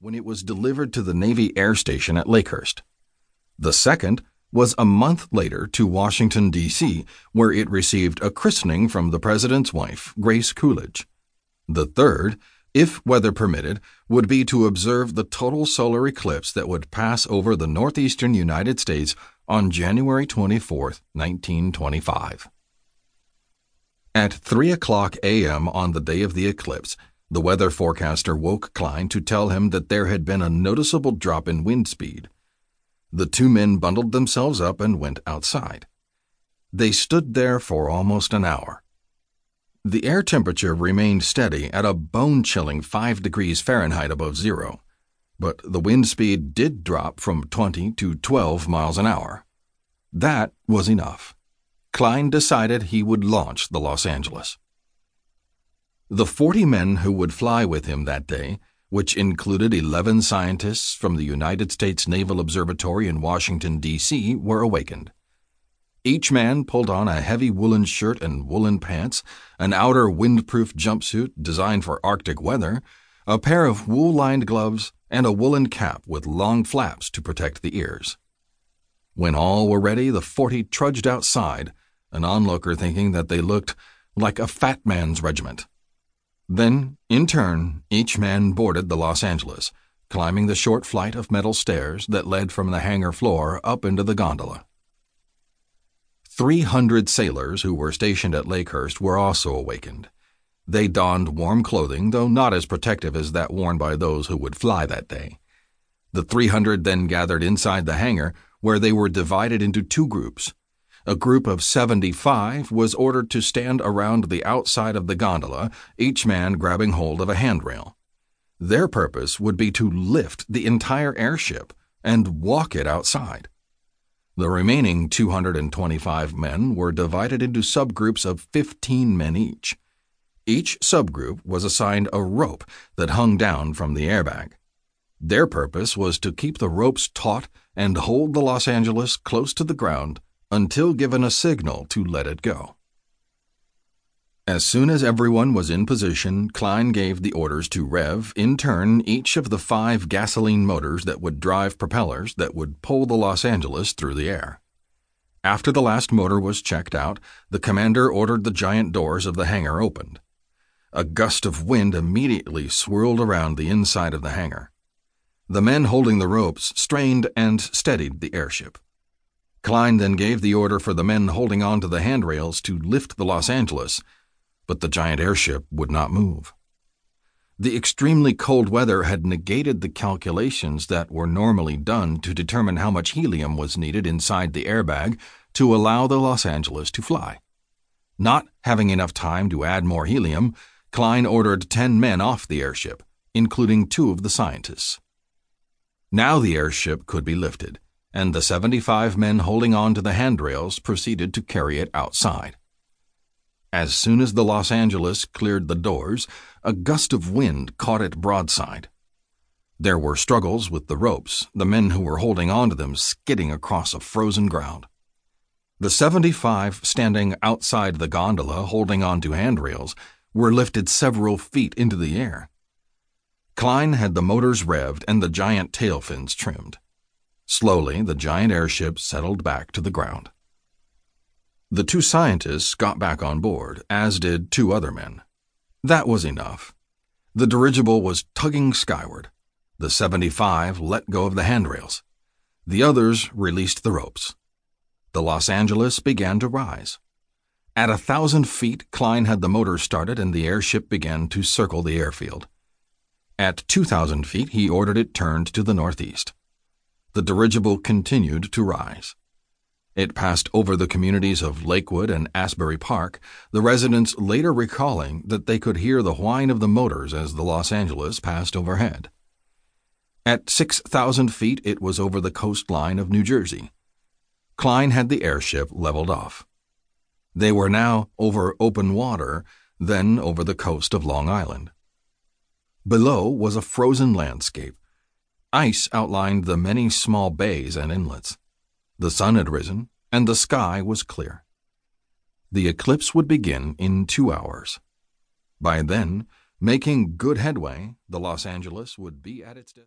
when it was delivered to the Navy Air Station at Lakehurst. The second was a month later to Washington, D.C., where it received a christening from the president's wife, Grace Coolidge. The third, if weather permitted, would be to observe the total solar eclipse that would pass over the northeastern United States on January 24, 1925. At 3:00 a.m. on the day of the eclipse, the weather forecaster woke Klein to tell him that there had been a noticeable drop in wind speed. The two men bundled themselves up and went outside. They stood there for almost an hour. The air temperature remained steady at a bone-chilling 5 degrees Fahrenheit above zero, but the wind speed did drop from 20 to 12 miles an hour. That was enough. Klein decided he would launch the Los Angeles. The 40 men who would fly with him that day, which included 11 scientists from the United States Naval Observatory in Washington, D.C., were awakened. Each man pulled on a heavy woolen shirt and woolen pants, an outer windproof jumpsuit designed for Arctic weather, a pair of wool-lined gloves, and a woolen cap with long flaps to protect the ears. When all were ready, the 40 trudged outside, an onlooker thinking that they looked like a fat man's regiment. Then, in turn, each man boarded the Los Angeles, climbing the short flight of metal stairs that led from the hangar floor up into the gondola. 300 sailors who were stationed at Lakehurst were also awakened. They donned warm clothing, though not as protective as that worn by those who would fly that day. The 300 then gathered inside the hangar, where they were divided into two groups. A group of 75 was ordered to stand around the outside of the gondola, each man grabbing hold of a handrail. Their purpose would be to lift the entire airship and walk it outside. The remaining 225 men were divided into subgroups of 15 men each. Each subgroup was assigned a rope that hung down from the airbag. Their purpose was to keep the ropes taut and hold the Los Angeles close to the ground until given a signal to let it go. As soon as everyone was in position, Klein gave the orders to rev, in turn, each of the 5 gasoline motors that would drive propellers that would pull the Los Angeles through the air. After the last motor was checked out, the commander ordered the giant doors of the hangar opened. A gust of wind immediately swirled around the inside of the hangar. The men holding the ropes strained and steadied the airship. Klein then gave the order for the men holding on to the handrails to lift the Los Angeles, but the giant airship would not move. The extremely cold weather had negated the calculations that were normally done to determine how much helium was needed inside the airbag to allow the Los Angeles to fly. Not having enough time to add more helium, Klein ordered 10 men off the airship, including 2 of the scientists. Now the airship could be lifted, and the 75 men holding on to the handrails proceeded to carry it outside. As soon as the Los Angeles cleared the doors, a gust of wind caught it broadside. There were struggles with the ropes, the men who were holding on to them skidding across a frozen ground. The 75 standing outside the gondola holding on to handrails were lifted several feet into the air. Klein had the motors revved and the giant tail fins trimmed. Slowly, the giant airship settled back to the ground. The 2 scientists got back on board, as did 2 other men. That was enough. The dirigible was tugging skyward. The 75 let go of the handrails. The others released the ropes. The Los Angeles began to rise. At 1,000 feet, Klein had the motor started and the airship began to circle the airfield. At 2,000 feet, he ordered it turned to the northeast. The dirigible continued to rise. It passed over the communities of Lakewood and Asbury Park, the residents later recalling that they could hear the whine of the motors as the Los Angeles passed overhead. At 6,000 feet, it was over the coastline of New Jersey. Klein had the airship leveled off. They were now over open water, then over the coast of Long Island. Below was a frozen landscape. Ice outlined the many small bays and inlets. The sun had risen, and the sky was clear. The eclipse would begin in 2 hours. By then, making good headway, the Los Angeles would be at its destination.